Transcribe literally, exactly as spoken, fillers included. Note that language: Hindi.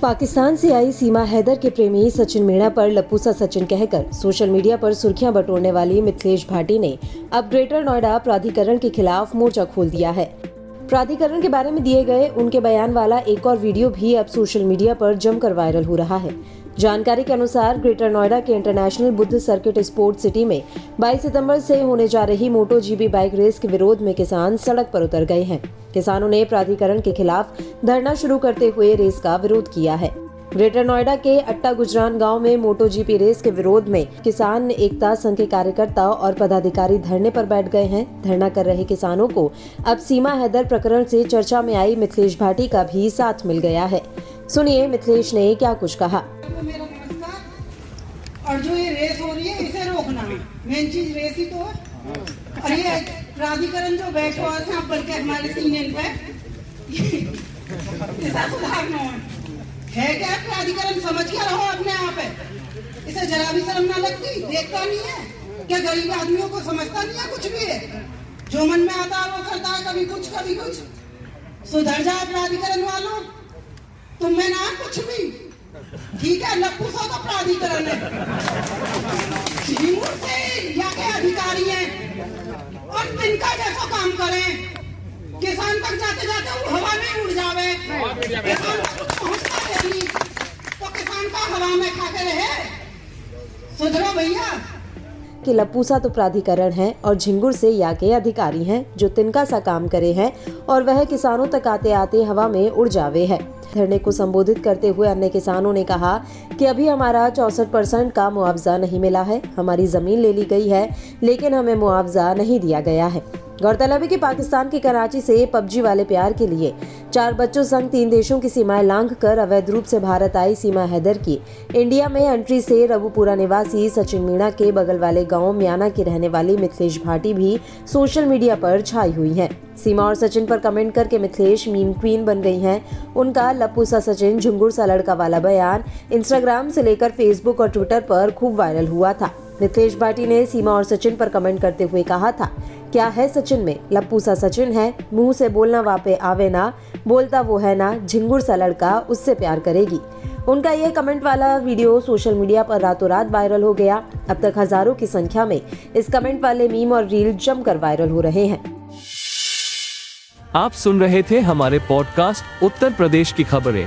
पाकिस्तान से आई सीमा हैदर के प्रेमी सचिन मीणा पर लप्पू सा सचिन कहकर सोशल मीडिया पर सुर्खियां बटोरने वाली मिथिलेश भाटी ने अब ग्रेटर नोएडा प्राधिकरण के खिलाफ मोर्चा खोल दिया है। प्राधिकरण के बारे में दिए गए उनके बयान वाला एक और वीडियो भी अब सोशल मीडिया पर जमकर वायरल हो रहा है। जानकारी के अनुसार ग्रेटर नोएडा के International Buddh Circuit Sport City में बाईस सितंबर से होने जा रही मोटो जीपी बाइक रेस के विरोध में किसान सड़क पर उतर गए हैं। किसानों ने प्राधिकरण के खिलाफ धरना शुरू करते हुए रेस का विरोध किया है। ग्रेटर नोएडा के अट्टा गुजरान गांव में मोटो जीपी रेस के विरोध में किसान एकता संघ के कार्यकर्ता और पदाधिकारी धरने पर बैठ गए हैं। धरना कर रहे किसानों को अब सीमा हैदर प्रकरण से चर्चा में आई मिथिलेश भाटी का भी साथ मिल गया है। सुनिए मिथिलेश ने क्या कुछ कहा। और जो ये रेस हो रही है इसे रोकना, मेन चीज रेस ही तो है। और ये प्राधिकरण जो बैठवाल से आप बल्कि हमारे सीनियर पे ऐसा सुधारना है क्या? प्राधिकरण समझ क्या रहो अपने आप है, इसे जरा भी शर्म ना लगती? देखता नहीं है क्या गरीब आदमियों को? समझता नहीं है कुछ भी है, जो मन में आता है वो करता है, कभी कुछ कभी कुछ। सुधर जाए प्राधिकरण वालों, तुम में ना कुछ भी ठीक है। लप्पू सा तो प्राधिकरण है, अधिकारी हैं और तिनका जैसा काम करें, किसान तक जाते जाते हवा में उड़ जावे, किसान तक पहुंचता नहीं तो किसान का हवा में खाके रहे। सुधरो भैया। कि लप्पू सा तो प्राधिकरण है और झिंगुर से या के अधिकारी हैं जो तिनका सा काम करे हैं और वह किसानों तक आते आते हवा में उड़ जावे है। धरने को संबोधित करते हुए अन्य किसानों ने कहा कि अभी हमारा चौसठ परसेंट का मुआवजा नहीं मिला है, हमारी जमीन ले ली गई है लेकिन हमें मुआवजा नहीं दिया गया है। गौरतलब है कि पाकिस्तान के कराची से पबजी वाले प्यार के लिए चार बच्चों संग तीन देशों की सीमाएं लांघकर अवैध रूप से भारत आई सीमा हैदर की इंडिया में एंट्री से रघुपुरा निवासी सचिन मीणा के बगल वाले गांव मियाना की रहने वाली मिथिलेश भाटी भी सोशल मीडिया पर छाई हुई हैं। सीमा और सचिन पर कमेंट करके मिथिलेश मीम क्वीन बन गई हैं। उनका लप्पू सा सचिन झुंगुर सा लड़का वाला बयान इंस्टाग्राम से लेकर फेसबुक और ट्विटर पर खूब वायरल हुआ था। मिथिलेश भाटी ने सीमा और सचिन पर कमेंट करते हुए कहा था, क्या है सचिन में? लप्पू सा सचिन है, मुंह से बोलना वापे आवे ना, बोलता वो है ना, झिंगुर सा लड़का उससे प्यार करेगी। उनका यह कमेंट वाला वीडियो सोशल मीडिया पर रातों रात वायरल हो गया। अब तक हजारों की संख्या में इस कमेंट वाले मीम और रील जमकर वायरल हो रहे हैं। आप सुन रहे थे हमारे पॉडकास्ट उत्तर प्रदेश की खबरें।